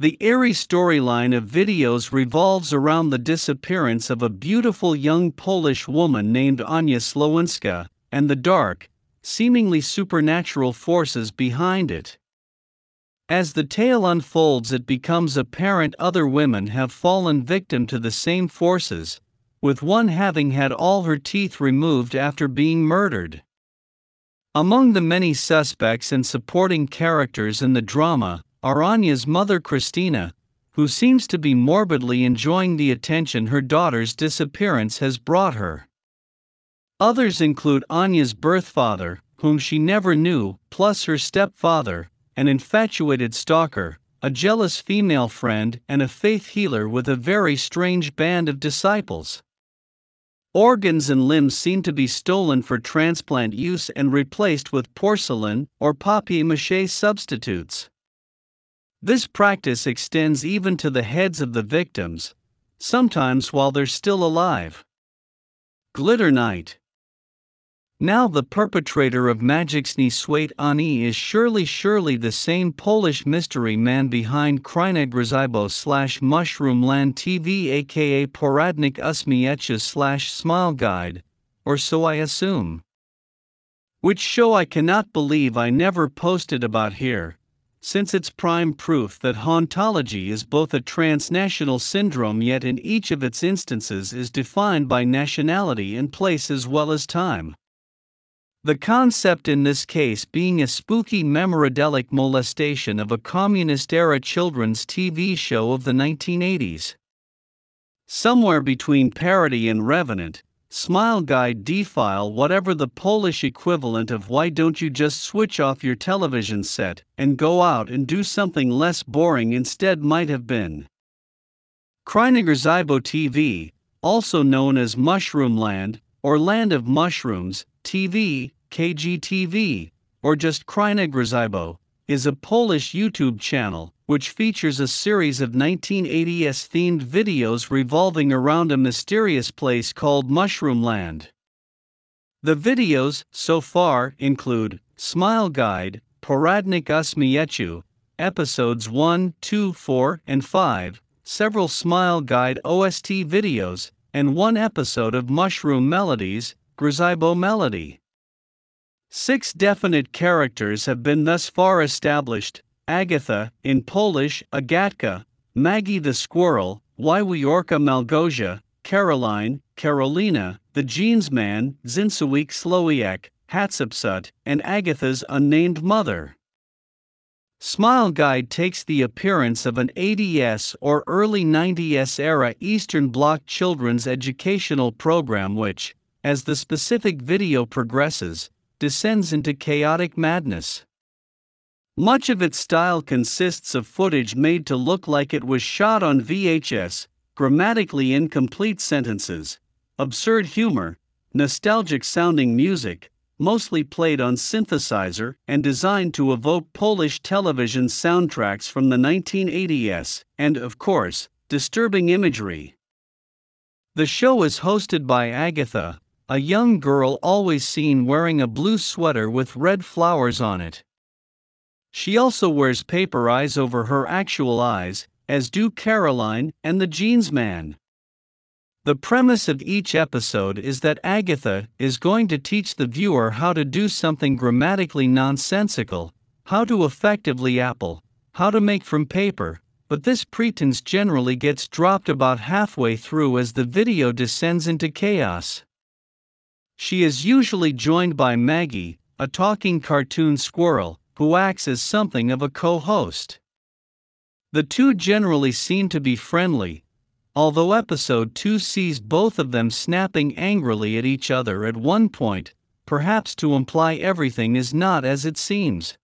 The eerie storyline of videos revolves around the disappearance of a beautiful young Polish woman named Ania Slowinska, and the dark, seemingly supernatural forces behind it. As the tale unfolds, it becomes apparent other women have fallen victim to the same forces, with one having had all her teeth removed after being murdered. Among the many suspects and supporting characters in the drama, Anya's mother Christina, who seems to be morbidly enjoying the attention her daughter's disappearance has brought her. Others include Anya's birth father, whom she never knew, plus her stepfather, an infatuated stalker, a jealous female friend, and a faith healer with a very strange band of disciples. Organs and limbs seem to be stolen for transplant use and replaced with porcelain or papier-mâché substitutes. This practice extends even to the heads of the victims, sometimes while they're still alive. Glitter Night. Now the perpetrator of Magiczny Świat Ani is surely the same Polish mystery man behind Krainagrzybów / Mushroomland TV aka Poradnik Uśmiechu / Smile Guide, or so I assume. Which show I cannot believe I never posted about here, since it's prime proof that hauntology is both a transnational syndrome yet in each of its instances is defined by nationality and place as well as time. The concept in this case being a spooky memoradelic molestation of a communist-era children's TV show of the 1980s. Somewhere between parody and Revenant, Smile Guide defile whatever the Polish equivalent of why don't you just switch off your television set and go out and do something less boring instead might have been. Krainagrzybów TV, also known as Mushroomland, or Land of Mushrooms, TV, KGTV, or just Krainagrzybów, is a Polish YouTube channel, which features a series of 1980s-themed videos revolving around a mysterious place called Mushroomland. The videos, so far, include Smile Guide, Poradnik Uśmiechu, episodes 1, 2, 4, and 5, several Smile Guide OST videos, and one episode of Mushroom Melodies, Grzybów Melody. 6 definite characters have been thus far established: Agatha, in Polish, Agatka, Maggie the Squirrel, Wylwyorka Malgozia, Caroline, Carolina, the Jeans Man, Zinsulek Slowiak, Hatsupsut, and Agatha's unnamed mother. Smile Guide takes the appearance of an 80s or early 90s era Eastern Bloc children's educational program which, as the specific video progresses, descends into chaotic madness. Much of its style consists of footage made to look like it was shot on VHS, grammatically incomplete sentences, absurd humor, nostalgic-sounding music, mostly played on synthesizer and designed to evoke Polish television soundtracks from the 1980s, and, of course, disturbing imagery. The show is hosted by Agatha, a young girl always seen wearing a blue sweater with red flowers on it. She also wears paper eyes over her actual eyes, as do Caroline and the Jeans Man. The premise of each episode is that Agatha is going to teach the viewer how to do something grammatically nonsensical, how to effectively apple, how to make from paper, but this pretense generally gets dropped about halfway through as the video descends into chaos. She is usually joined by Maggie, a talking cartoon squirrel, who acts as something of a co-host. The two generally seem to be friendly, although episode 2 sees both of them snapping angrily at each other at one point, perhaps to imply everything is not as it seems.